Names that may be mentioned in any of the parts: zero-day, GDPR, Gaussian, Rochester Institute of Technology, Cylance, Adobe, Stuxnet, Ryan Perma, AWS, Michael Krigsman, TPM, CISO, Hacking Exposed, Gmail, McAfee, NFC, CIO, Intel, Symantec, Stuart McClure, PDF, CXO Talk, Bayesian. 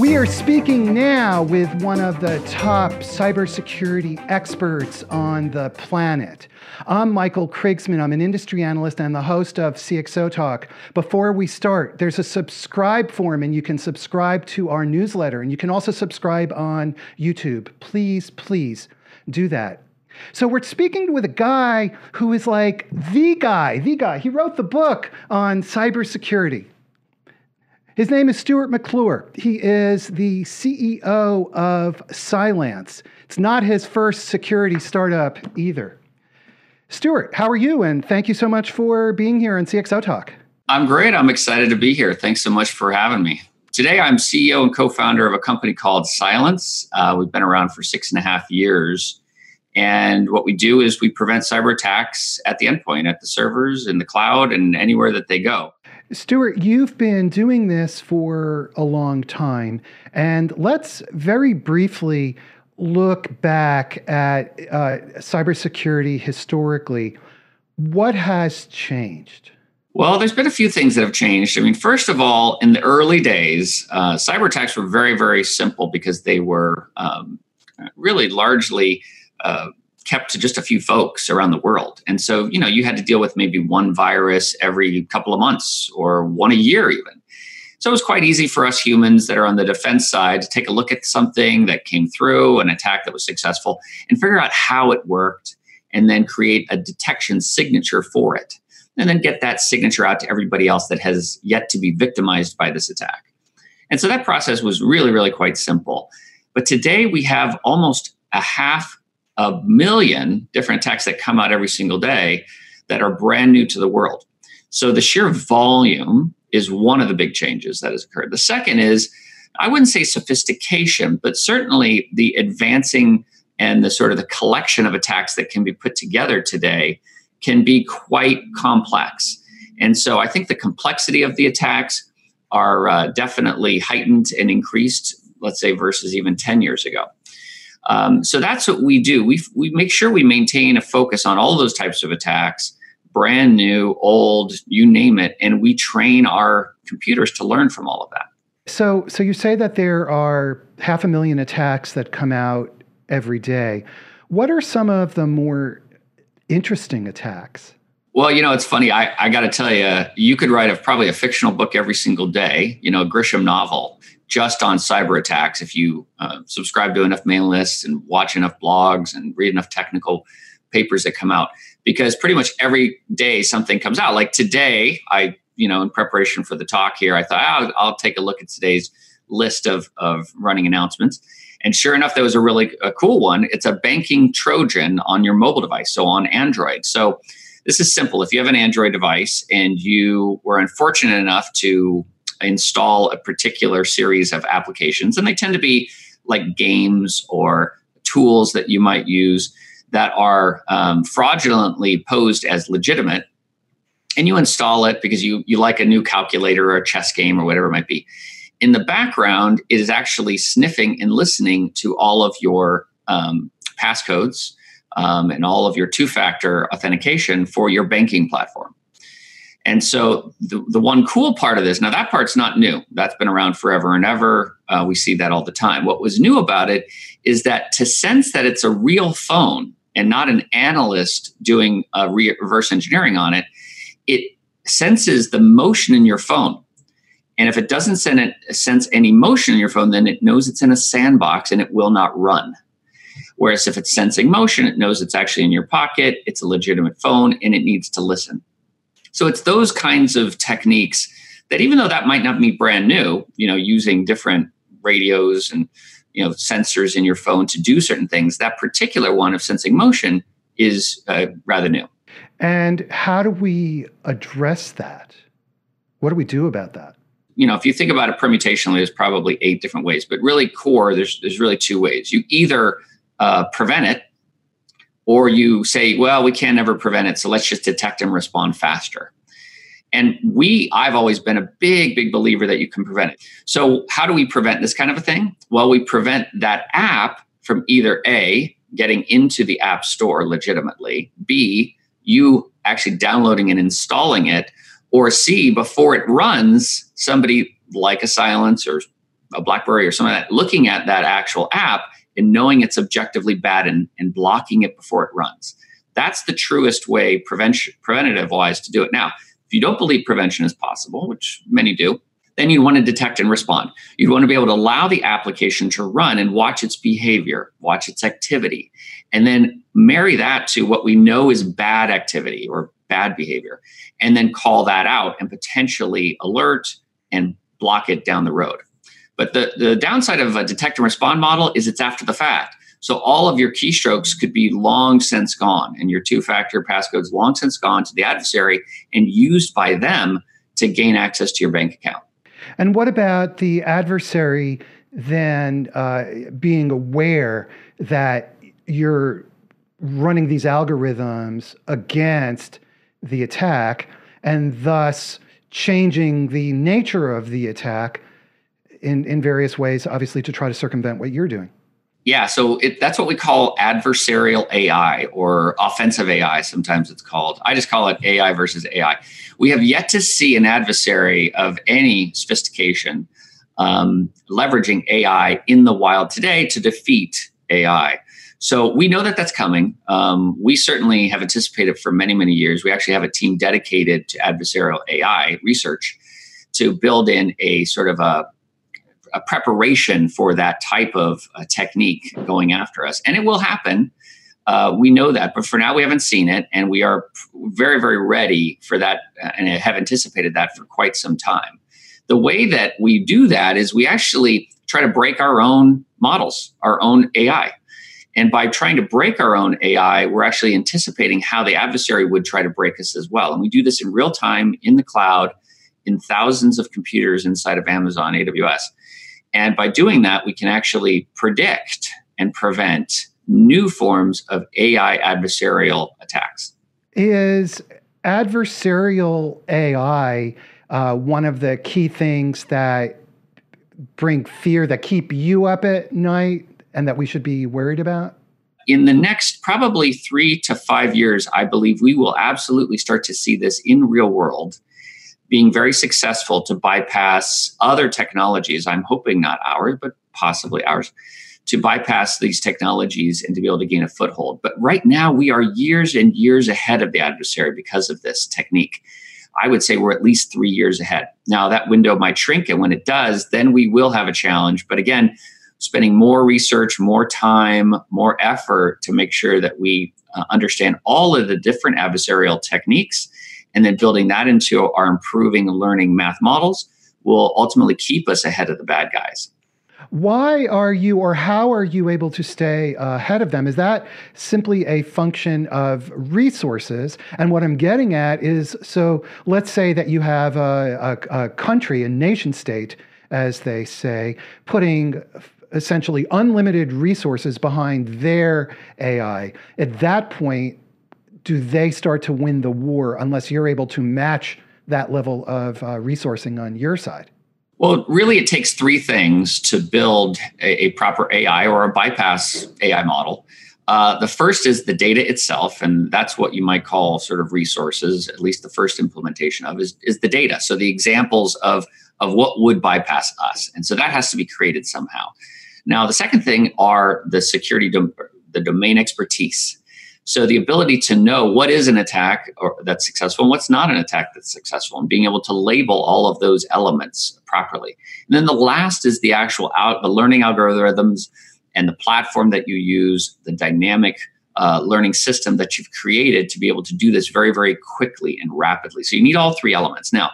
We are speaking now with one of the top cybersecurity experts on the planet. I'm Michael Krigsman. I'm an industry analyst and the host of CXO Talk. Before we start, there's a subscribe form, and you can subscribe to our newsletter, and you can also subscribe on YouTube. Please, please do that. So we're speaking with a guy who is like the guy. He wrote the book on cybersecurity. His name is Stuart McClure. He is the CEO of Cylance. It's not his first security startup either. Stuart, how are you? And thank you so much for being here on CXO Talk. I'm great. I'm excited to be here. Thanks so much for having me. Today, I'm CEO and co-founder of a company called Cylance. We've been around for 6.5 years. And what we do is we prevent cyber attacks at the endpoint, at the servers, in the cloud, and anywhere that they go. Stuart, you've been doing this for a long time, and let's very briefly look back at cybersecurity historically. What has changed? Well, there's been a few things that have changed. I mean, first of all, in the early days, cyber attacks were very, very simple because they were really largely kept to just a few folks around the world. And so, you know, you had to deal with maybe one virus every couple of months or one a year even. So it was quite easy for us humans that are on the defense side to take a look at something that came through, an attack that was successful, and figure out how it worked, and then create a detection signature for it, and then get that signature out to everybody else that has yet to be victimized by this attack. And so that process was really, really quite simple. But today we have almost a half a million different attacks that come out every single day that are brand new to the world. So the sheer volume is one of the big changes that has occurred. The second is, I wouldn't say sophistication, but certainly the advancing and the sort of the collection of attacks that can be put together today can be quite complex. And so I think the complexity of the attacks are definitely heightened and increased, let's say, versus even 10 years ago. So that's what we do. We make sure we maintain a focus on all those types of attacks, brand new, old, you name it, and we train our computers to learn from all of that. So you say that there are 500,000 attacks that come out every day. What are some of the more interesting attacks? Well, you know, it's funny. I got to tell you, you could write probably a fictional book every single day, you know, a Grisham novel, just on cyber attacks. If you subscribe to enough mailing lists and watch enough blogs and read enough technical papers that come out, because pretty much every day something comes out. Like today, I in preparation for the talk here, I thought, I'll take a look at today's list of running announcements. And sure enough, there was a really cool one. It's a banking Trojan on your mobile device, so on Android. So this is simple. If you have an Android device and you were unfortunate enough to install a particular series of applications, and they tend to be like games or tools that you might use that are fraudulently posed as legitimate, and you install it because you like a new calculator or a chess game or whatever it might be. In the background, it is actually sniffing and listening to all of your passcodes and all of your two-factor authentication for your banking platform. And so the one cool part of this, now that part's not new. That's been around forever and ever. We see that all the time. What was new about it is that to sense that it's a real phone and not an analyst doing reverse engineering on it, it senses the motion in your phone. And if it doesn't sense any motion in your phone, then it knows it's in a sandbox and it will not run. Whereas if it's sensing motion, it knows it's actually in your pocket, it's a legitimate phone, and it needs to listen. So it's those kinds of techniques that, even though that might not be brand new, you know, using different radios and, you know, sensors in your phone to do certain things, that particular one of sensing motion is rather new. And how do we address that? What do we do about that? You know, if you think about it permutationally, there's probably 8 different ways, but really core, there's really 2 ways. You either prevent it, or you say, well, we can't ever prevent it, so let's just detect and respond faster. And I've always been a big, big believer that you can prevent it. So how do we prevent this kind of a thing? Well, we prevent that app from either A, getting into the app store legitimately, B, you actually downloading and installing it, or C, before it runs, somebody like a Cylance or a BlackBerry or something like that, looking at that actual app and knowing it's objectively bad and blocking it before it runs. That's the truest way preventative-wise to do it. Now, if you don't believe prevention is possible, which many do, then you'd want to detect and respond. You'd want to be able to allow the application to run and watch its behavior, watch its activity, and then marry that to what we know is bad activity or bad behavior, and then call that out and potentially alert and block it down the road. But the downside of a detect and respond model is it's after the fact. So all of your keystrokes could be long since gone, and your two-factor passcode's long since gone to the adversary and used by them to gain access to your bank account. And what about the adversary then being aware that you're running these algorithms against the attack and thus changing the nature of the attack in various ways, obviously, to try to circumvent what you're doing? Yeah, so that's what we call adversarial AI or offensive AI, sometimes it's called. I just call it AI versus AI. We have yet to see an adversary of any sophistication leveraging AI in the wild today to defeat AI. So we know that that's coming. We certainly have anticipated for many, many years. We actually have a team dedicated to adversarial AI research to build in a sort of a preparation for that type of technique going after us. And it will happen. We know that, but for now we haven't seen it. And we are very, very ready for that and have anticipated that for quite some time. The way that we do that is we actually try to break our own models, our own AI. And by trying to break our own AI, we're actually anticipating how the adversary would try to break us as well. And we do this in real time, in the cloud, in thousands of computers inside of Amazon, AWS. And by doing that, we can actually predict and prevent new forms of AI adversarial attacks. Is adversarial AI one of the key things that bring fear, that keep you up at night and that we should be worried about? In the next probably 3 to 5 years, I believe we will absolutely start to see this in real world being very successful to bypass other technologies. I'm hoping not ours, but possibly ours, to bypass these technologies and to be able to gain a foothold. But right now we are years and years ahead of the adversary because of this technique. I would say we're at least 3 years ahead. Now that window might shrink, and when it does, then we will have a challenge. But again, spending more research, more time, more effort to make sure that we understand all of the different adversarial techniques, and then building that into our improving learning math models will ultimately keep us ahead of the bad guys. Why are you, or how are you able to stay ahead of them? Is that simply a function of resources? And what I'm getting at is, so let's say that you have a country, a nation state, as they say, putting essentially unlimited resources behind their AI. At that point, do they start to win the war unless you're able to match that level of resourcing on your side? Well, really, it takes three things to build a proper AI or a bypass AI model. The first is the data itself, and that's what you might call sort of resources, at least the first implementation of is the data. So the examples of what would bypass us. And so that has to be created somehow. Now, the second thing are the security, the domain expertise. So the ability to know what is an attack that's successful and what's not an attack that's successful, and being able to label all of those elements properly. And then the last is the actual the learning algorithms and the platform that you use, the dynamic learning system that you've created to be able to do this very, very quickly and rapidly. So you need all three elements. Now,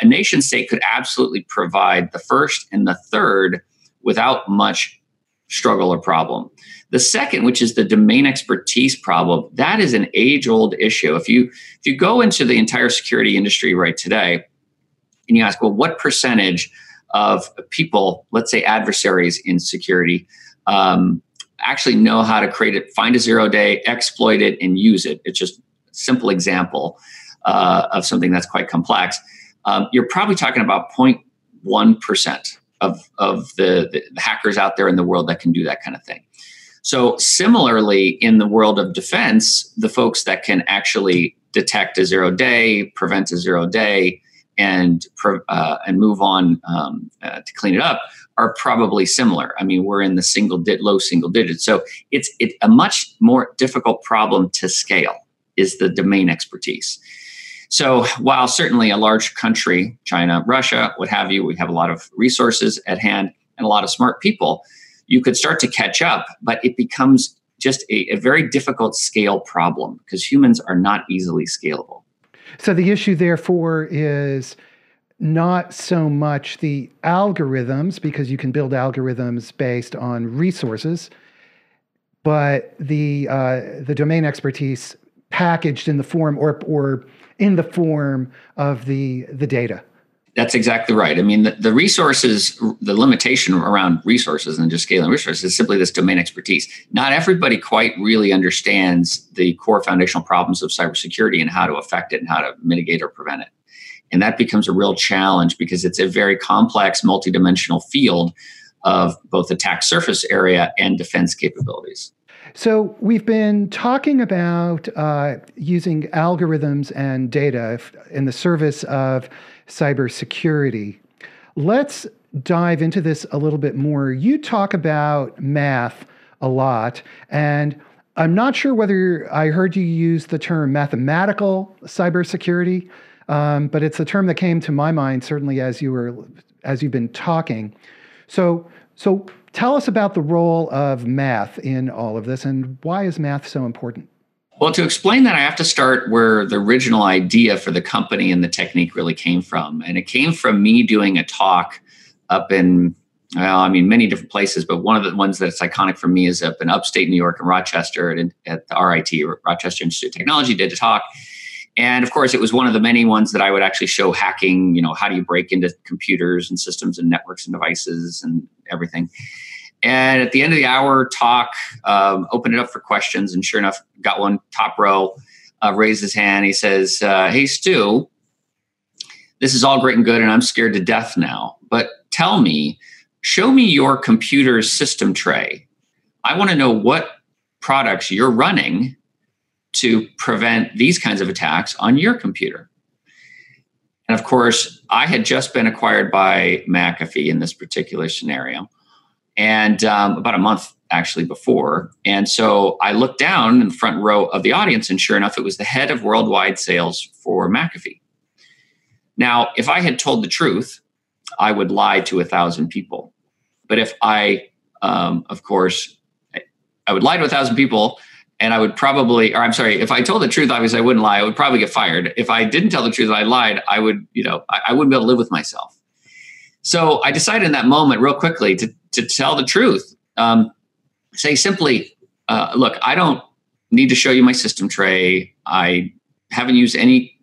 a nation state could absolutely provide the first and the third without much struggle or problem. The second, which is the domain expertise problem, that is an age-old issue. If you go into the entire security industry right today and you ask, well, what percentage of people, let's say adversaries in security, actually know how to create it, find a zero-day, exploit it, and use it? It's just a simple example of something that's quite complex. You're probably talking about 0.1%. of the hackers out there in the world that can do that kind of thing. So similarly, in the world of defense, the folks that can actually detect a zero-day, prevent a zero-day, and move on to clean it up are probably similar. I mean, we're in the low single digits. So it's a much more difficult problem to scale is the domain expertise. So while certainly a large country, China, Russia, what have you, we have a lot of resources at hand and a lot of smart people, you could start to catch up, but it becomes just a very difficult scale problem because humans are not easily scalable. So the issue, therefore, is not so much the algorithms, because you can build algorithms based on resources, but the domain expertise packaged in the form or in the form of the data. That's exactly right. I mean, the resources, the limitation around resources and just scaling resources is simply this domain expertise. Not everybody quite really understands the core foundational problems of cybersecurity and how to affect it and how to mitigate or prevent it. And that becomes a real challenge because it's a very complex, multidimensional field of both attack surface area and defense capabilities. So we've been talking about using algorithms and data in the service of cybersecurity. Let's dive into this a little bit more. You talk about math a lot, and I'm not sure whether I heard you use the term mathematical cybersecurity, but it's a term that came to my mind certainly as you've been talking. So tell us about the role of math in all of this, and why is math so important? Well, to explain that, I have to start where the original idea for the company and the technique really came from. And it came from me doing a talk up in, well, I mean, many different places, but one of the ones that's iconic for me is up in upstate New York in Rochester at the RIT, Rochester Institute of Technology, did a talk. And of course, it was one of the many ones that I would actually show hacking, you know, how do you break into computers and systems and networks and devices and everything. And at the end of the hour talk, opened it up for questions. And sure enough, got one top row, raised his hand. He says, hey, Stu, this is all great and good, and I'm scared to death now. But tell me, show me your computer's system tray. I want to know what products you're running to prevent these kinds of attacks on your computer. And of course, I had just been acquired by McAfee in this particular scenario. And about a month actually before. And so I looked down in the front row of the audience, and sure enough, it was the head of worldwide sales for McAfee. Now, if I had told the truth, I would lie to 1,000 people. But if I, of course, I would lie to 1,000 people, and I would probably, or I'm sorry, if I told the truth, obviously I wouldn't lie. I would probably get fired. If I didn't tell the truth and I lied, I would, you know, I wouldn't be able to live with myself. So I decided in that moment real quickly to tell the truth, say simply, look, I don't need to show you my system tray. I haven't used any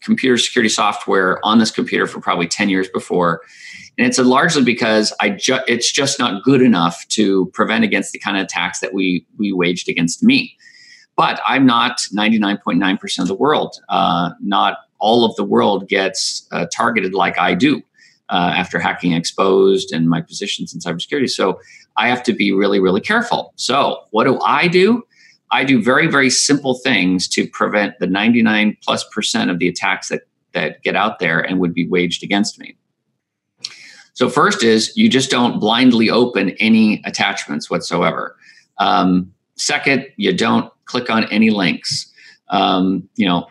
computer security software on this computer for probably 10 years before. And it's largely because it's just not good enough to prevent against the kind of attacks that we waged against me. But I'm not 99.9% of the world. Not all of the world gets targeted like I do. After Hacking Exposed and my positions in cybersecurity. So I have to be really, really careful. So what do? I do very, very simple things to prevent the 99+% of the attacks that get out there and would be waged against me. So first is you just don't blindly open any attachments whatsoever. Second, you don't click on any links. You know,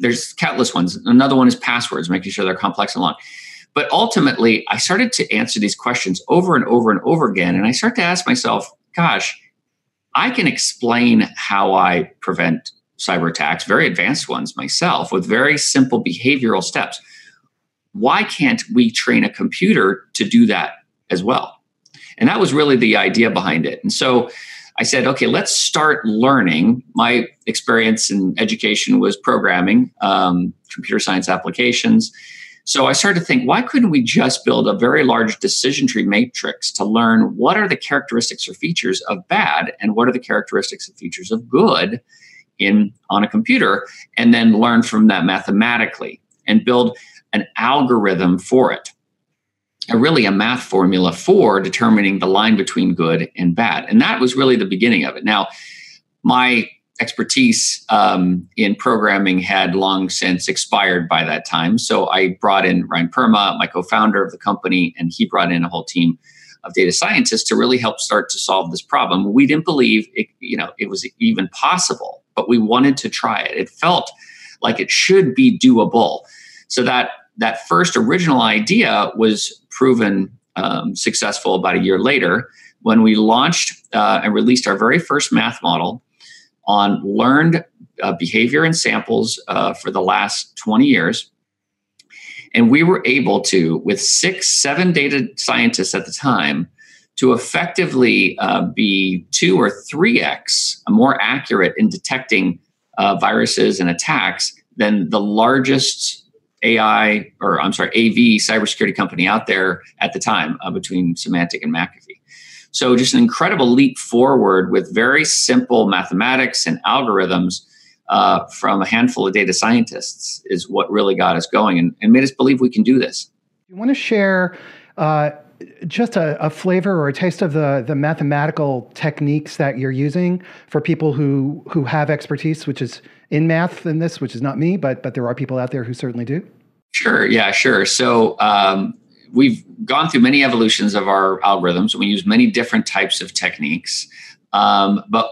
there's countless ones. Another one is passwords, making sure they're complex and long. But ultimately, I started to answer these questions over and over and over again. And I start to ask myself, gosh, I can explain how I prevent cyber attacks, very advanced ones myself, with very simple behavioral steps. Why can't we train a computer to do that as well? And that was really the idea behind it. And so I said, okay, let's start learning. My experience in education was programming, computer science applications. So I started to think, why couldn't we just build a very large decision tree matrix to learn what are the characteristics or features of bad and what are the characteristics and features of good on a computer, and then learn from that mathematically and build an algorithm for it, really a math formula for determining the line between good and bad. And that was really the beginning of it. Now, my expertise in programming had long since expired by that time. So I brought in Ryan Perma, my co-founder of the company, and he brought in a whole team of data scientists to really help start to solve this problem. We didn't believe it, it was even possible, but we wanted to try it. It felt like it should be doable. So that first original idea was proven successful about a year later when we launched and released our very first math model on learned behavior and samples for the last 20 years. And we were able to, with 6-7 data scientists at the time, to effectively be 2 or 3x more accurate in detecting viruses and attacks than the largest AV cybersecurity company out there at the time, between Symantec and McAfee. So just an incredible leap forward with very simple mathematics and algorithms from a handful of data scientists is what really got us going and made us believe we can do this. You want to share just a flavor or a taste of the mathematical techniques that you're using for people who have expertise, which is in math in this, which is not me, but there are people out there who certainly do? Sure. Yeah, sure. So we've gone through many evolutions of our algorithms. We use many different types of techniques. But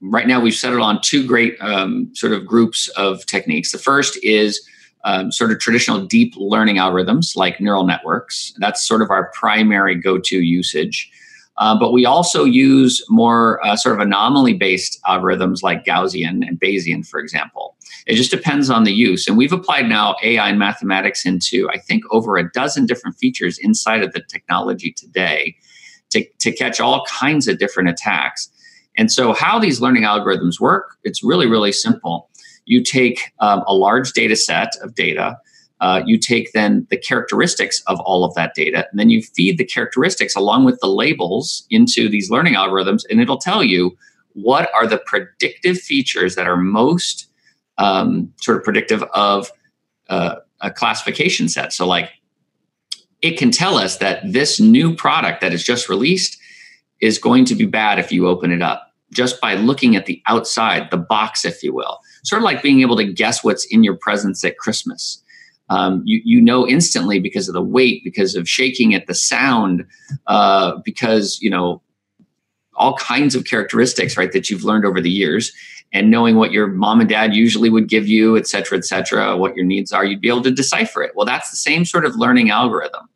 right now we've settled on 2 great sort of groups of techniques. The first is sort of traditional deep learning algorithms like neural networks. That's sort of our primary go-to usage. But we also use more sort of anomaly-based algorithms like Gaussian and Bayesian, for example. It just depends on the use. And we've applied now AI and mathematics into, I think, over a dozen different features inside of the technology today to catch all kinds of different attacks. And so how these learning algorithms work, it's really, really simple. You take a large data set of data. You take then the characteristics of all of that data, and then you feed the characteristics along with the labels into these learning algorithms, and it'll tell you what are the predictive features that are most sort of predictive of a classification set. So like it can tell us that this new product that is just released is going to be bad if you open it up, just by looking at the outside, the box, if you will. Sort of like being able to guess what's in your presents at Christmas. You know instantly because of the weight, because of shaking it, the sound, because, all kinds of characteristics, right, that you've learned over the years, and knowing what your mom and dad usually would give you, et cetera, what your needs are, you'd be able to decipher it. Well, that's the same sort of learning algorithm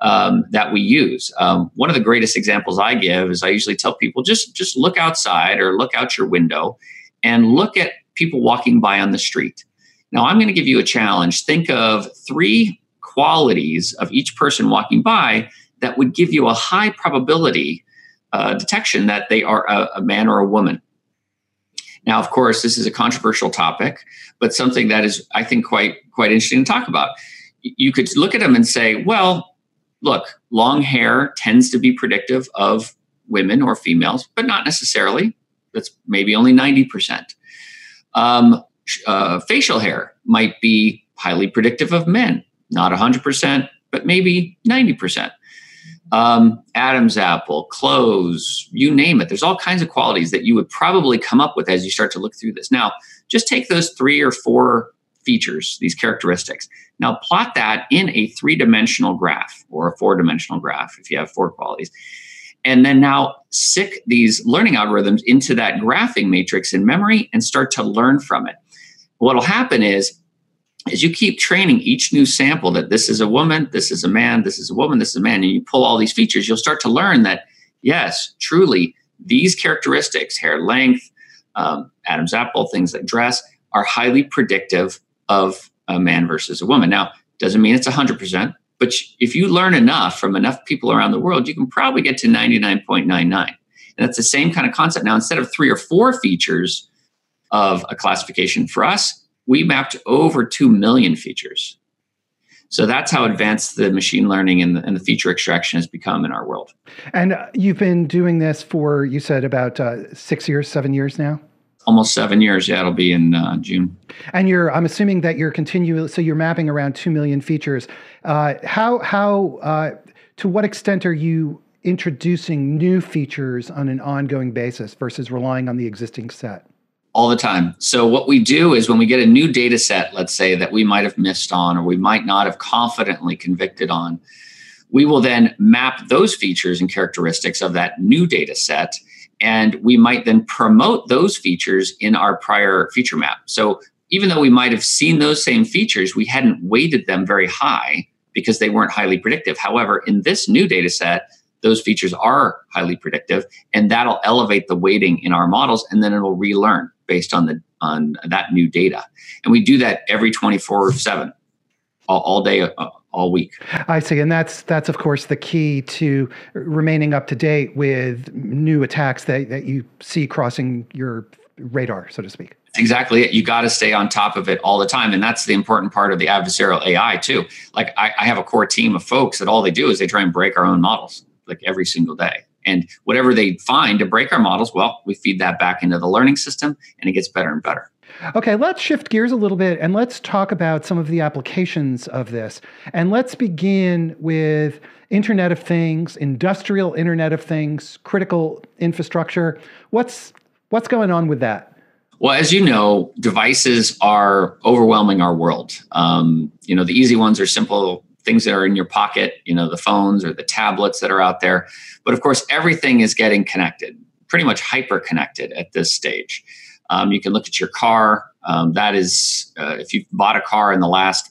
that we use. One of the greatest examples I give is I usually tell people, just look outside or look out your window and look at people walking by on the street. Now, I'm going to give you a challenge. Think of 3 qualities of each person walking by that would give you a high probability detection that they are a man or a woman. Now, of course, this is a controversial topic, but something that is, I think, quite interesting to talk about. You could look at them and say, well, look, long hair tends to be predictive of women or females, but not necessarily. That's maybe only 90%. Facial hair might be highly predictive of men, not 100%, but maybe 90%. Adam's apple, clothes, you name it. There's all kinds of qualities that you would probably come up with as you start to look through this. Now, just take those 3 or 4 features, these characteristics. Now, plot that in a 3-dimensional graph or a 4-dimensional graph if you have 4 qualities. And then now sick these learning algorithms into that graphing matrix in memory and start to learn from it. What'll happen is, as you keep training each new sample that this is a woman, this is a man, this is a woman, this is a man, and you pull all these features, you'll start to learn that, yes, truly, these characteristics, hair length, Adam's apple, things like dress, are highly predictive of a man versus a woman. Now, doesn't mean it's 100%, but if you learn enough from enough people around the world, you can probably get to 99.99. And that's the same kind of concept. Now, instead of 3 or 4 features of a classification, for us, we mapped over 2 million features. So that's how advanced the machine learning and the feature extraction has become in our world. And you've been doing this for, you said, about 6 years, 7 years now? Almost 7 years. Yeah, it'll be in June. And I'm assuming that you're continually, so you're mapping around 2 million features. To what extent are you introducing new features on an ongoing basis versus relying on the existing set? all the time. So what we do is when we get a new data set, let's say that we might have missed on or we might not have confidently convicted on, we will then map those features and characteristics of that new data set. And we might then promote those features in our prior feature map. So even though we might have seen those same features, we hadn't weighted them very high because they weren't highly predictive. However, in this new data set, those features are highly predictive, and that'll elevate the weighting in our models, and then it'll relearn based on the that new data. And we do that every 24/7, all day, all week. I see. And that's of course the key to remaining up to date with new attacks that you see crossing your radar, so to speak. Exactly it. You got to stay on top of it all the time. And that's the important part of the adversarial AI too. Like I have a core team of folks that all they do is they try and break our own models like every single day. And whatever they find to break our models, well, we feed that back into the learning system and it gets better and better. Okay, let's shift gears a little bit and let's talk about some of the applications of this. And let's begin with Internet of Things, industrial Internet of Things, critical infrastructure. What's going on with that? Well, as you know, devices are overwhelming our world. The easy ones are simple things that are in your pocket, the phones or the tablets that are out there. But of course, everything is getting connected, pretty much hyper-connected at this stage. You can look at your car. That is, if you've bought a car in the last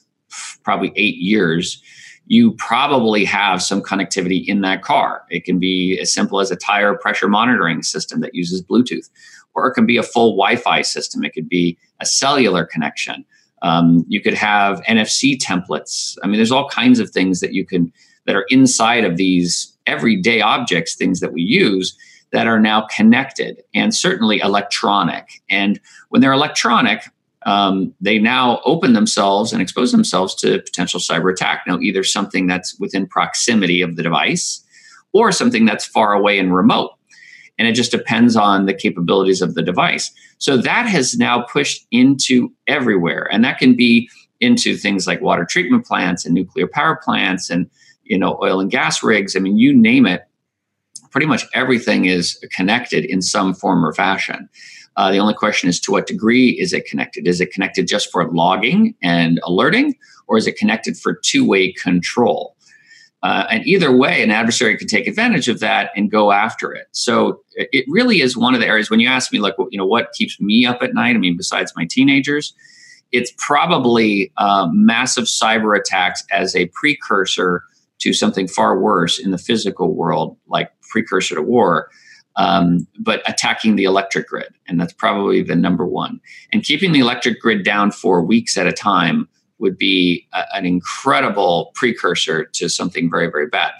probably 8 years, you probably have some connectivity in that car. It can be as simple as a tire pressure monitoring system that uses Bluetooth, or it can be a full Wi-Fi system. It could be a cellular connection. You could have NFC templates. I mean, there's all kinds of things that are inside of these everyday objects, things that we use, that are now connected and certainly electronic. And when they're electronic, they now open themselves and expose themselves to potential cyber attack. Now, either something that's within proximity of the device or something that's far away and remote. And it just depends on the capabilities of the device. So that has now pushed into everywhere. And that can be into things like water treatment plants and nuclear power plants and, oil and gas rigs. I mean, you name it. Pretty much everything is connected in some form or fashion. The only question is, to what degree is it connected? Is it connected just for logging and alerting, or is it connected for two-way control? And either way, an adversary can take advantage of that and go after it. So it really is one of the areas when you ask me, like, what keeps me up at night? I mean, besides my teenagers, it's probably massive cyber attacks as a precursor to something far worse in the physical world, like precursor to war, but attacking the electric grid. And that's probably the number one. And keeping the electric grid down for weeks at a time would be an incredible precursor to something very, very bad.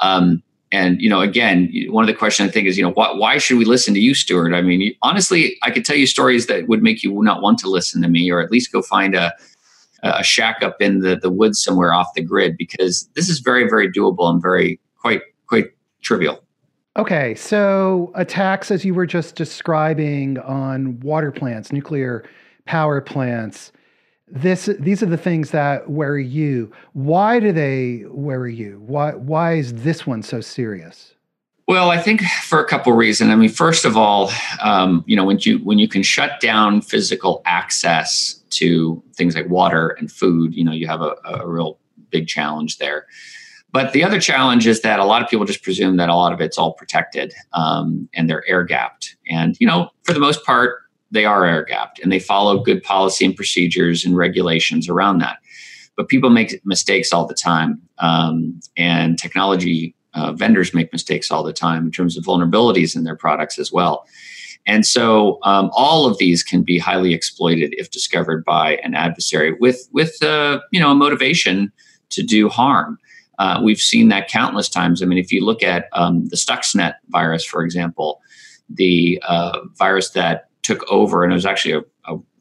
Again, one of the questions I think is, why should we listen to you, Stuart? I mean, honestly, I could tell you stories that would make you not want to listen to me, or at least go find a shack up in the woods somewhere off the grid, because this is very, very doable and very quite trivial. Okay, so attacks, as you were just describing, on water plants, nuclear power plants, these are the things that worry you. Why do they worry you? Why is this one so serious? Well, I think for a couple of reasons. I mean, first of all, when you can shut down physical access to things like water and food, you have a real big challenge there. But the other challenge is that a lot of people just presume that a lot of it's all protected, and they're air-gapped. And, for the most part, they are air-gapped, and they follow good policy and procedures and regulations around that. But people make mistakes all the time, and technology vendors make mistakes all the time in terms of vulnerabilities in their products as well. And so all of these can be highly exploited if discovered by an adversary with a motivation to do harm. We've seen that countless times. I mean, if you look at the Stuxnet virus, for example, the virus that took over, and it was actually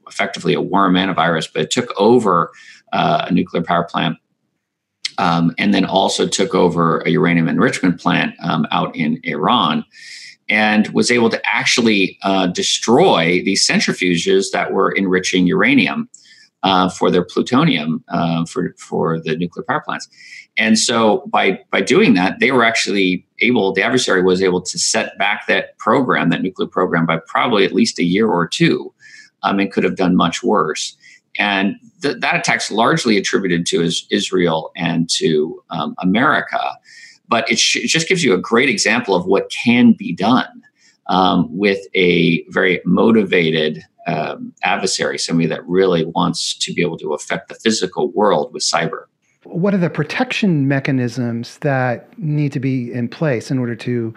effectively a worm and a virus, but it took over a nuclear power plant, and then also took over a uranium enrichment plant out in Iran, and was able to actually destroy these centrifuges that were enriching uranium for their plutonium for the nuclear power plants. And so by doing that, they were actually the adversary was able to set back that nuclear program by probably at least a year or two, and could have done much worse. And that attack's largely attributed to Israel and to America, but it just gives you a great example of what can be done with a very motivated adversary, somebody that really wants to be able to affect the physical world with cyber. What are the protection mechanisms that need to be in place in order to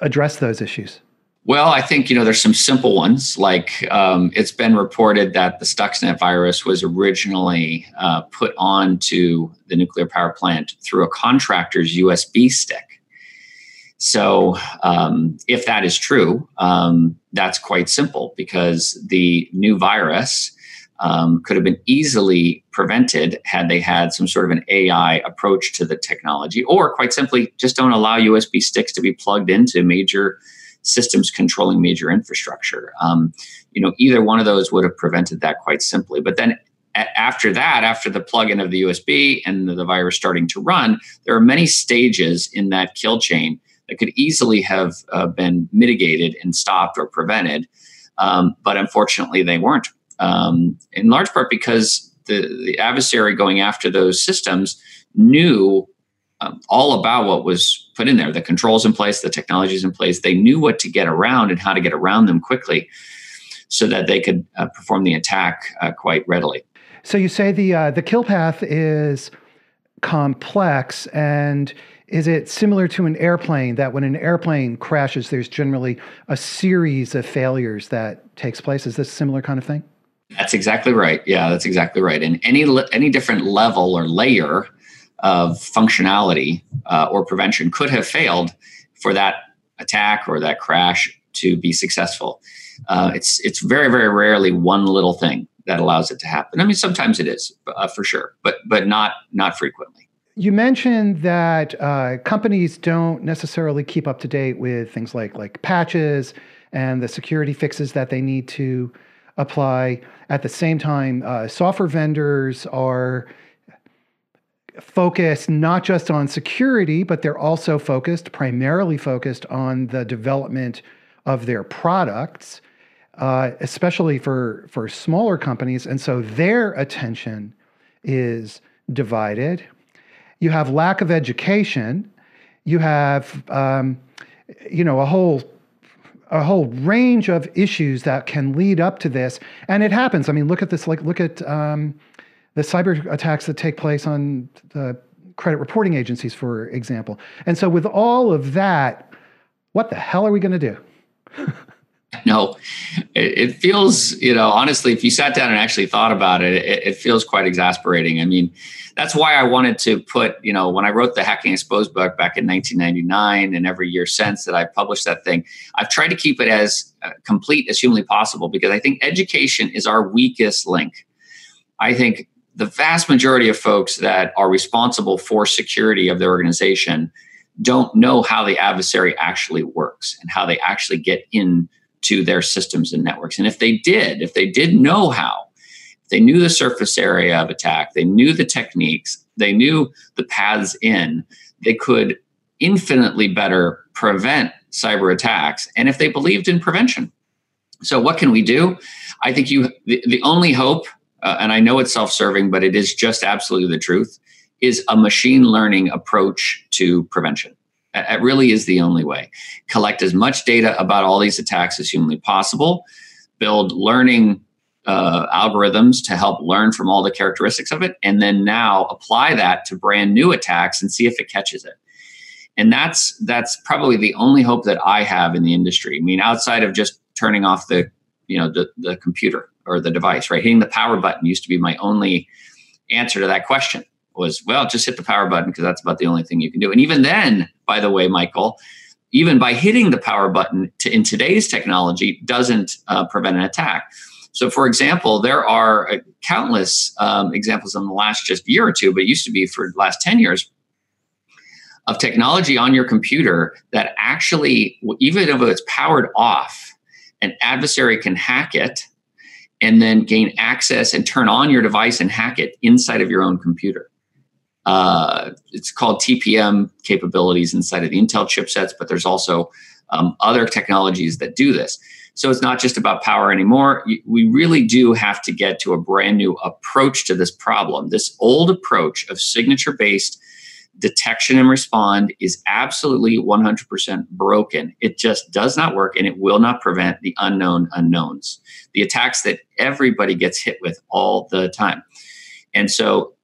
address those issues? Well, I think, there's some simple ones, like it's been reported that the Stuxnet virus was originally put onto the nuclear power plant through a contractor's USB stick. So if that is true, that's quite simple, because the new virus could have been easily prevented had they had some sort of an AI approach to the technology, or quite simply, just don't allow USB sticks to be plugged into major systems controlling major infrastructure. Either one of those would have prevented that quite simply. But then after that, after the plug-in of the USB and the virus starting to run, there are many stages in that kill chain that could easily have been mitigated and stopped or prevented. But unfortunately, they weren't. In large part because the adversary going after those systems knew all about what was put in there, the controls in place, the technologies in place. They knew what to get around and how to get around them quickly so that they could perform the attack quite readily. So you say the kill path is complex, and is it similar to an airplane, that when an airplane crashes, there's generally a series of failures that takes place? Is this a similar kind of thing? That's exactly right. Yeah, that's exactly right. And any different level or layer of functionality or prevention could have failed for that attack or that crash to be successful. It's very, very rarely one little thing that allows it to happen. I mean, sometimes it is for sure, but not frequently. You mentioned that companies don't necessarily keep up to date with things like patches and the security fixes that they need to apply. At the same time, software vendors are focused not just on security, but they're also primarily focused on the development of their products, especially for smaller companies. And so their attention is divided. You have lack of education. You have, a whole range of issues that can lead up to this. And it happens. I mean, look at this, the cyber attacks that take place on the credit reporting agencies, for example. And so with all of that, what the hell are we going to do? No, it feels, honestly, if you sat down and actually thought about it, it feels quite exasperating. I mean, that's why I wanted to put, when I wrote the Hacking Exposed book back in 1999 and every year since that I published that thing, I've tried to keep it as complete as humanly possible, because I think education is our weakest link. I think the vast majority of folks that are responsible for security of their organization don't know how the adversary actually works and how they actually get in to their systems and networks. And if they did know how, if they knew the surface area of attack, they knew the techniques, they knew the paths in, they could infinitely better prevent cyber attacks. And if they believed in prevention. So what can we do? I think the only hope, and I know it's self-serving, but it is just absolutely the truth, is a machine learning approach to prevention. It really is the only way. Collect as much data about all these attacks as humanly possible, build learning algorithms to help learn from all the characteristics of it, and then now apply that to brand new attacks and see if it catches it. And that's probably the only hope that I have in the industry. I mean, outside of just turning off the computer or the device, right? Hitting the power button used to be my only answer to that question. Was, well, just hit the power button because that's about the only thing you can do. And even then, by the way, Michael, even by hitting the power button in today's technology doesn't prevent an attack. So, for example, there are countless examples in the last just year or two, but it used to be for the last 10 years, of technology on your computer that actually, even if it's powered off, an adversary can hack it and then gain access and turn on your device and hack it inside of your own computer. It's called TPM capabilities inside of the Intel chipsets, but there's also other technologies that do this. So it's not just about power anymore. We really do have to get to a brand new approach to this problem. This old approach of signature-based detection and respond is absolutely 100% broken. It just does not work, and it will not prevent the unknown unknowns, the attacks that everybody gets hit with all the time. And so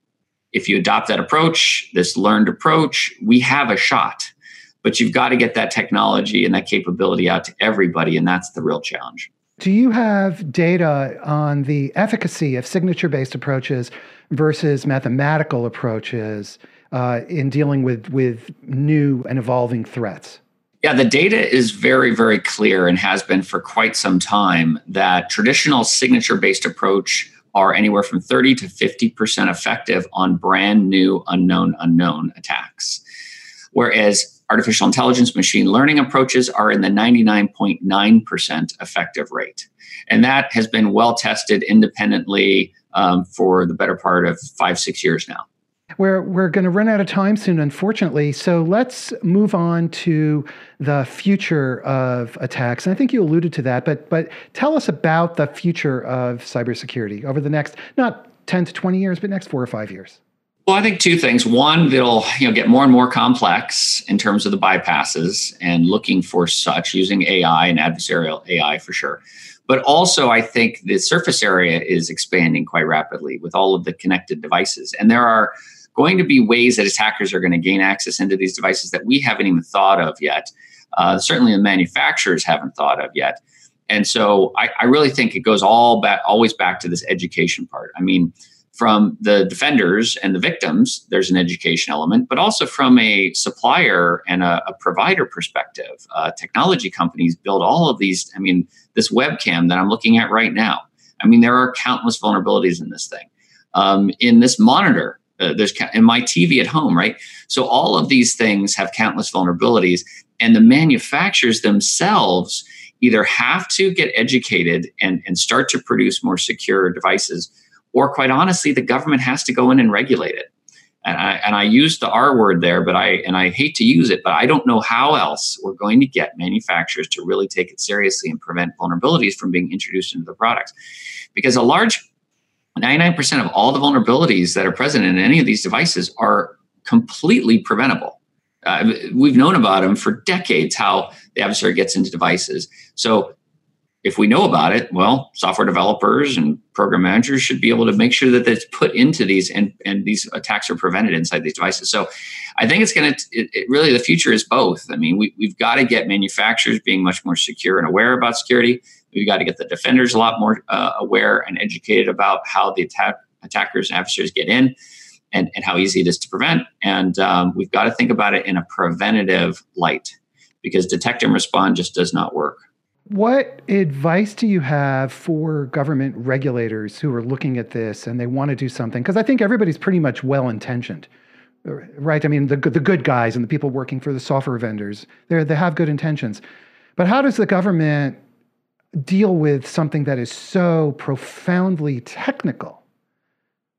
if you adopt that approach, this learned approach, we have a shot. But you've got to get that technology and that capability out to everybody, and that's the real challenge. Do you have data on the efficacy of signature-based approaches versus mathematical approaches in dealing with new and evolving threats? Yeah, the data is very, very clear and has been for quite some time that traditional signature-based approach are anywhere from 30 to 50% effective on brand new unknown attacks. Whereas artificial intelligence, machine learning approaches are in the 99.9% effective rate. And that has been well tested independently for the better part of 5-6 years now. We're going to run out of time soon, unfortunately. So let's move on to the future of attacks. And I think you alluded to that, but tell us about the future of cybersecurity over the next, not 10 to 20 years, but next 4 or 5 years. Well, I think two things. One, it'll get more and more complex in terms of the bypasses and looking for such using AI and adversarial AI for sure. But also, I think the surface area is expanding quite rapidly with all of the connected devices. And there are going to be ways that attackers are going to gain access into these devices that we haven't even thought of yet. Certainly, the manufacturers haven't thought of yet. And so I really think it goes always back to this education part. I mean, from the defenders and the victims, there's an education element, but also from a supplier and a provider perspective. Technology companies build all of these. I mean, this webcam that I'm looking at right now, I mean, there are countless vulnerabilities in this thing. In this monitor, there's in my TV at home, right? So all of these things have countless vulnerabilities, and the manufacturers themselves either have to get educated and start to produce more secure devices, or quite honestly, the government has to go in and regulate it. And I use the R word there, but I hate to use it, but I don't know how else we're going to get manufacturers to really take it seriously and prevent vulnerabilities from being introduced into the products. Because a large 99% of all the vulnerabilities that are present in any of these devices are completely preventable. We've known about them for decades, how the adversary gets into devices. So if we know about it, well, software developers and program managers should be able to make sure that it's put into these and these attacks are prevented inside these devices. So I think it's going to really, the future is both. I mean, we've got to get manufacturers being much more secure and aware about security. We've got to get the defenders a lot more aware and educated about how the attackers and adversaries get in and how easy it is to prevent. And we've got to think about it in a preventative light, because detect and respond just does not work. What advice do you have for government regulators who are looking at this and they want to do something? Because I think everybody's pretty much well-intentioned, right? I mean, the good guys and the people working for the software vendors, they have good intentions. But how does the government deal with something that is so profoundly technical?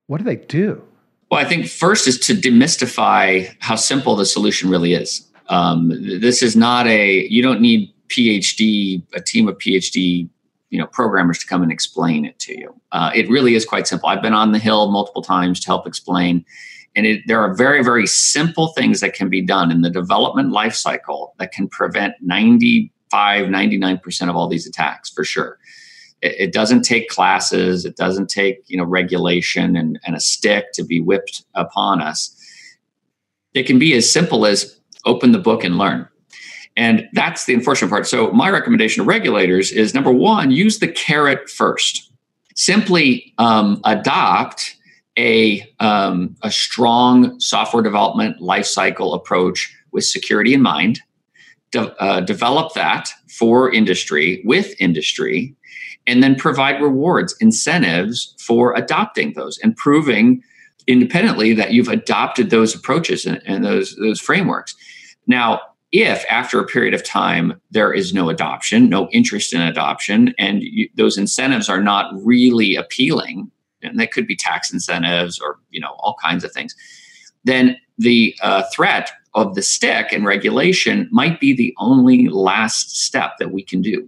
What do they do? Well, I think first is to demystify how simple the solution really is. This is not you don't need PhD, a team of PhD, programmers to come and explain it to you. It really is quite simple. I've been on the Hill multiple times to help explain, and there are very, very simple things that can be done in the development lifecycle that can prevent 95-99% of all these attacks for sure. It doesn't take classes. It doesn't take regulation and a stick to be whipped upon us. It can be as simple as open the book and learn. And that's the unfortunate part. So my recommendation to regulators is, number one, use the carrot first. Simply adopt a strong software development lifecycle approach with security in mind. Develop that for industry, with industry, and then provide rewards, incentives for adopting those and proving independently that you've adopted those approaches and those frameworks. Now, if after a period of time, there is no adoption, no interest in adoption, and those incentives are not really appealing, and that could be tax incentives or all kinds of things, then the threat of the stick and regulation might be the only last step that we can do.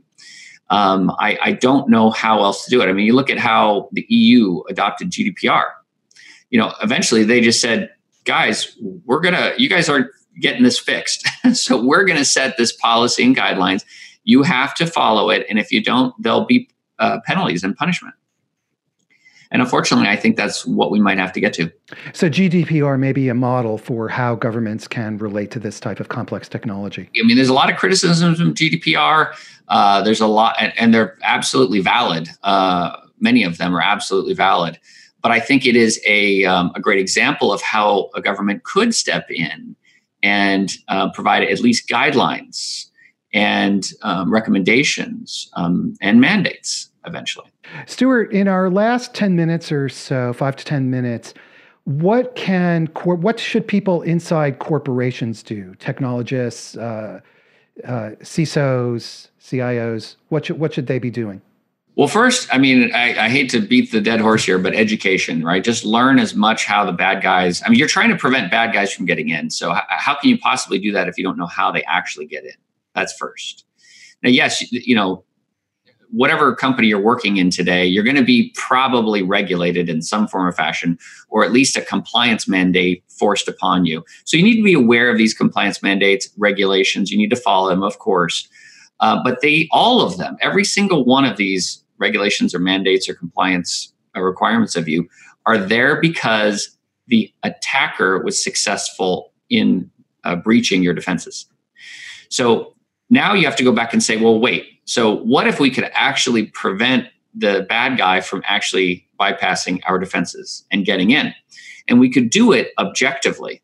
I don't know how else to do it. I mean, you look at how the EU adopted GDPR. You know, eventually they just said, guys, you guys aren't getting this fixed. So we're going to set this policy and guidelines. You have to follow it. And if you don't, there'll be penalties and punishment. And unfortunately, I think that's what we might have to get to. So GDPR may be a model for how governments can relate to this type of complex technology. I mean, there's a lot of criticisms of GDPR. There's a lot, and they're absolutely valid. Many of them are absolutely valid. But I think it is a great example of how a government could step in and provide at least guidelines and recommendations and mandates eventually. Stuart, in our last 10 minutes or so, 5 to 10 minutes, what should people inside corporations do? Technologists, CISOs, CIOs, what should they be doing? Well, first, I mean, I hate to beat the dead horse here, but education, right? Just learn as much how the bad guys, I mean, you're trying to prevent bad guys from getting in. So how can you possibly do that if you don't know how they actually get in? That's first. Now, yes, you know, whatever company you're working in today, you're going to be probably regulated in some form or fashion, or at least a compliance mandate forced upon you. So you need to be aware of these compliance mandates, regulations. You need to follow them, of course. But all of them, every single one of these regulations or mandates or compliance requirements of you are there because the attacker was successful in breaching your defenses. So now you have to go back and say, well, wait, so what if we could actually prevent the bad guy from actually bypassing our defenses and getting in? And we could do it objectively,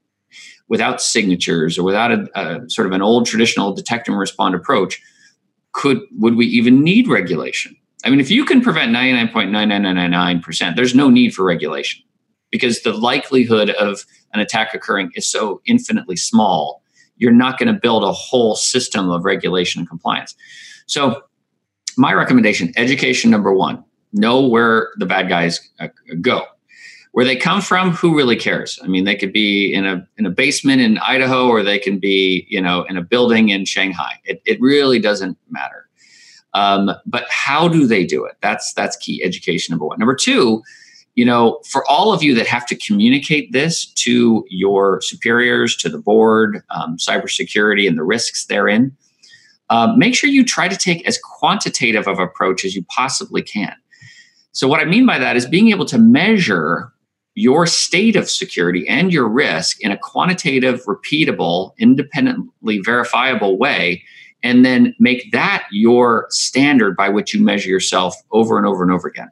without signatures or without a sort of an old traditional detect and respond approach. Would we even need regulation? I mean, if you can prevent 99.9999%, there's no need for regulation because the likelihood of an attack occurring is so infinitely small. You're not going to build a whole system of regulation and compliance. So my recommendation, education number one, know where the bad guys go. Where they come from, who really cares? I mean, they could be in a basement in Idaho, or they can be, you know, in a building in Shanghai. It really doesn't matter. But how do they do it? That's key. Education number one. Number two, you know, for all of you that have to communicate this to your superiors, to the board, cybersecurity and the risks therein, make sure you try to take as quantitative of approach as you possibly can. So what I mean by that is being able to measure your state of security and your risk in a quantitative, repeatable, independently verifiable way, and then make that your standard by which you measure yourself over and over and over again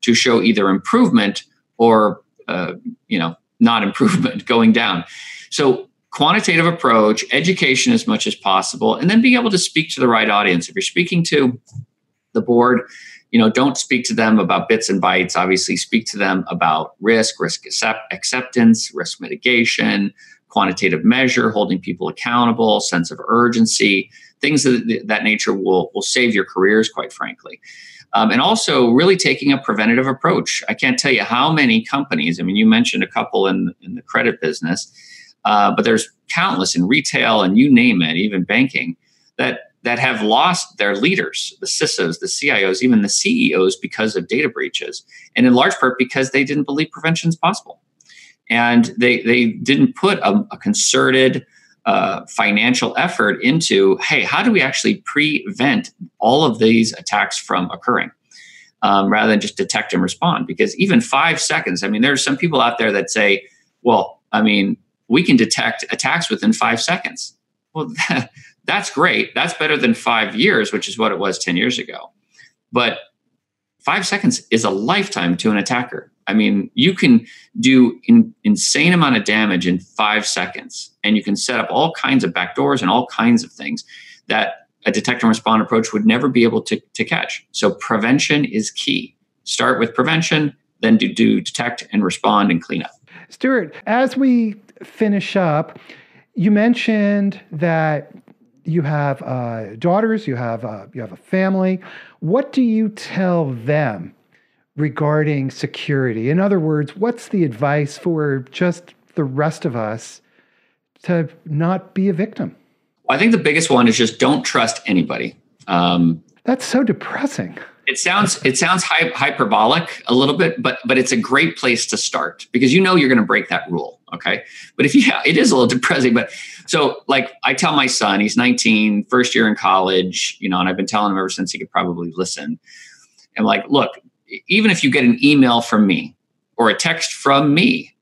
to show either improvement or, you know, not improvement, going down. So quantitative approach, education as much as possible, and then being able to speak to the right audience. If you're speaking to the board, you know, don't speak to them about bits and bytes. Obviously, speak to them about risk acceptance, risk mitigation, quantitative measure, holding people accountable, sense of urgency. Things of that nature will save your careers, quite frankly. And also really taking a preventative approach. I can't tell you how many companies, I mean, you mentioned a couple in the credit business, but there's countless in retail and you name it, even banking, that have lost their leaders, the CISOs, the CIOs, even the CEOs because of data breaches, and in large part because they didn't believe prevention is possible. And they didn't put a concerted financial effort into, hey, how do we actually prevent all of these attacks from occurring rather than just detect and respond? Because even 5 seconds, I mean, there's some people out there that say, well, I mean, we can detect attacks within 5 seconds. Well, that's great. That's better than 5 years, which is what it was 10 years ago. But 5 seconds is a lifetime to an attacker. I mean, you can do an insane amount of damage in 5 seconds, and you can set up all kinds of backdoors and all kinds of things that a detect and respond approach would never be able to catch. So prevention is key. Start with prevention, then do detect and respond and clean up. Stuart, as we finish up, you mentioned that you have daughters, you have a family. What do you tell them regarding security? In other words, what's the advice for just the rest of us to not be a victim? I think the biggest one is just don't trust anybody. That's so depressing. It sounds hyperbolic a little bit, but it's a great place to start because you know you're going to break that rule, okay? But it is a little depressing. But so, like, I tell my son, he's 19, first year in college, and I've been telling him ever since he could probably listen. I'm like, look, even if you get an email from me or a text from me,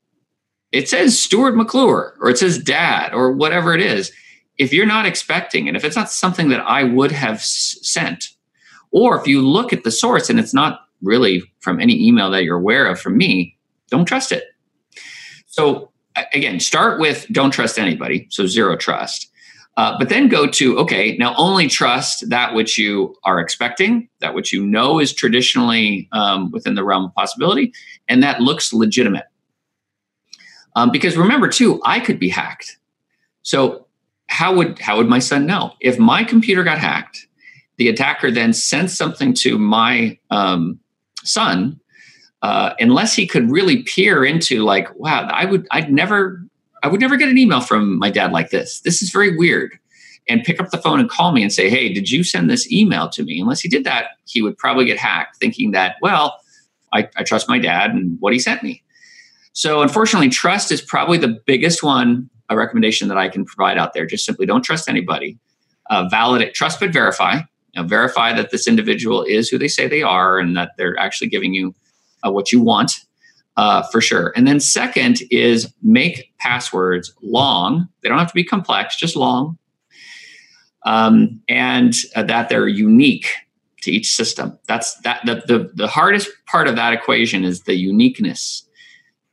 it says Stuart McClure or it says Dad or whatever it is. If you're not expecting, and if it's not something that I would have sent, or if you look at the source and it's not really from any email that you're aware of from me, don't trust it. So again, start with don't trust anybody. So zero trust. But then go to, okay, now only trust that which you are expecting, that which you know is traditionally within the realm of possibility, and that looks legitimate. Because remember too, I could be hacked. So how would my son know? If my computer got hacked, the attacker then sent something to my son, unless he could really peer into like, wow, I would never get an email from my dad like this. This is very weird. And pick up the phone and call me and say, hey, did you send this email to me? Unless he did that, he would probably get hacked thinking that, well, I trust my dad and what he sent me. So unfortunately, trust is probably the biggest one, a recommendation that I can provide out there. Just simply don't trust anybody. Validate, trust, but verify. Verify that this individual is who they say they are and that they're actually giving you what you want, for sure. And then second is make passwords long. They don't have to be complex, just long. And that they're unique to each system. The hardest part of that equation is the uniqueness.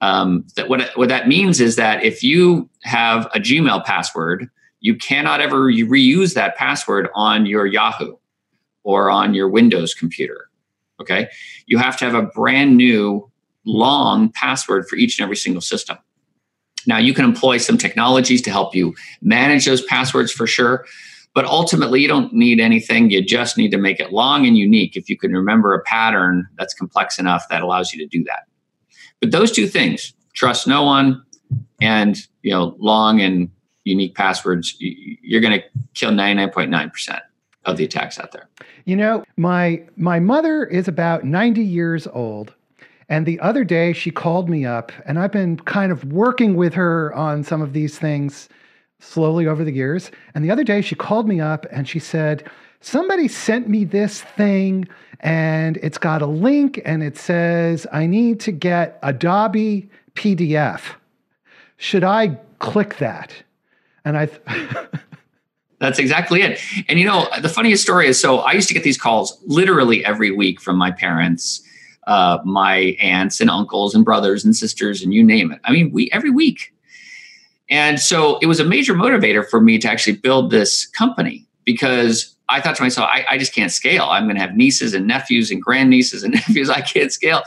What that means is that if you have a Gmail password, you cannot ever reuse that password on your Yahoo or on your Windows computer, okay? You have to have a brand new long password for each and every single system. Now, you can employ some technologies to help you manage those passwords for sure, but ultimately you don't need anything. You just need to make it long and unique if you can remember a pattern that's complex enough that allows you to do that. But those two things, trust no one and long and unique passwords, you're going to kill 99.9% of the attacks out there. My mother is about 90 years old. And the other day she called me up, and I've been kind of working with her on some of these things slowly over the years. And the other day she called me up and she said, somebody sent me this thing and it's got a link and it says, I need to get Adobe PDF. Should I click that? And that's exactly it. And the funniest story is, so I used to get these calls literally every week from my parents, my aunts and uncles and brothers and sisters and you name it. I mean, every week. And so it was a major motivator for me to actually build this company because I thought to myself, I just can't scale. I'm going to have nieces and nephews and grandnieces and nephews. I can't scale.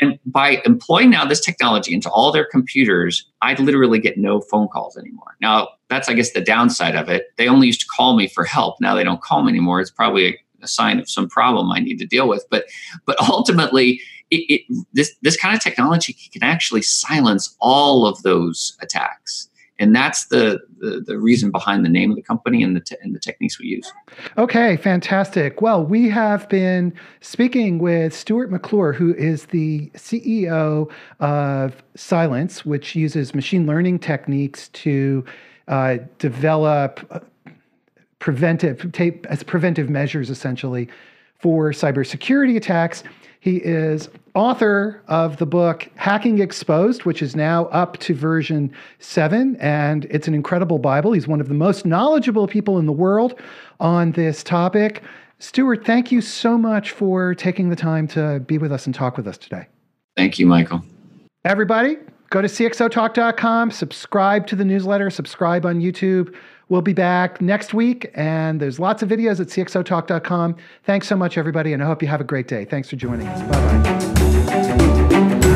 And by employing now this technology into all their computers, I literally get no phone calls anymore. Now, that's, I guess, the downside of it. They only used to call me for help. Now they don't call me anymore. It's probably a sign of some problem I need to deal with. But ultimately, this kind of technology can actually silence all of those attacks. And that's the reason behind the name of the company and the techniques we use. Okay, fantastic. Well, we have been speaking with Stuart McClure, who is the CEO of Cylance, which uses machine learning techniques to develop preventive measures, essentially, for cybersecurity attacks. He is author of the book Hacking Exposed, which is now up to version 7, and it's an incredible Bible. He's one of the most knowledgeable people in the world on this topic. Stuart, thank you so much for taking the time to be with us and talk with us today. Thank you, Michael. Everybody, go to cxotalk.com, subscribe to the newsletter, subscribe on YouTube. We'll be back next week, and there's lots of videos at cxotalk.com. Thanks so much, everybody, and I hope you have a great day. Thanks for joining us. Bye-bye.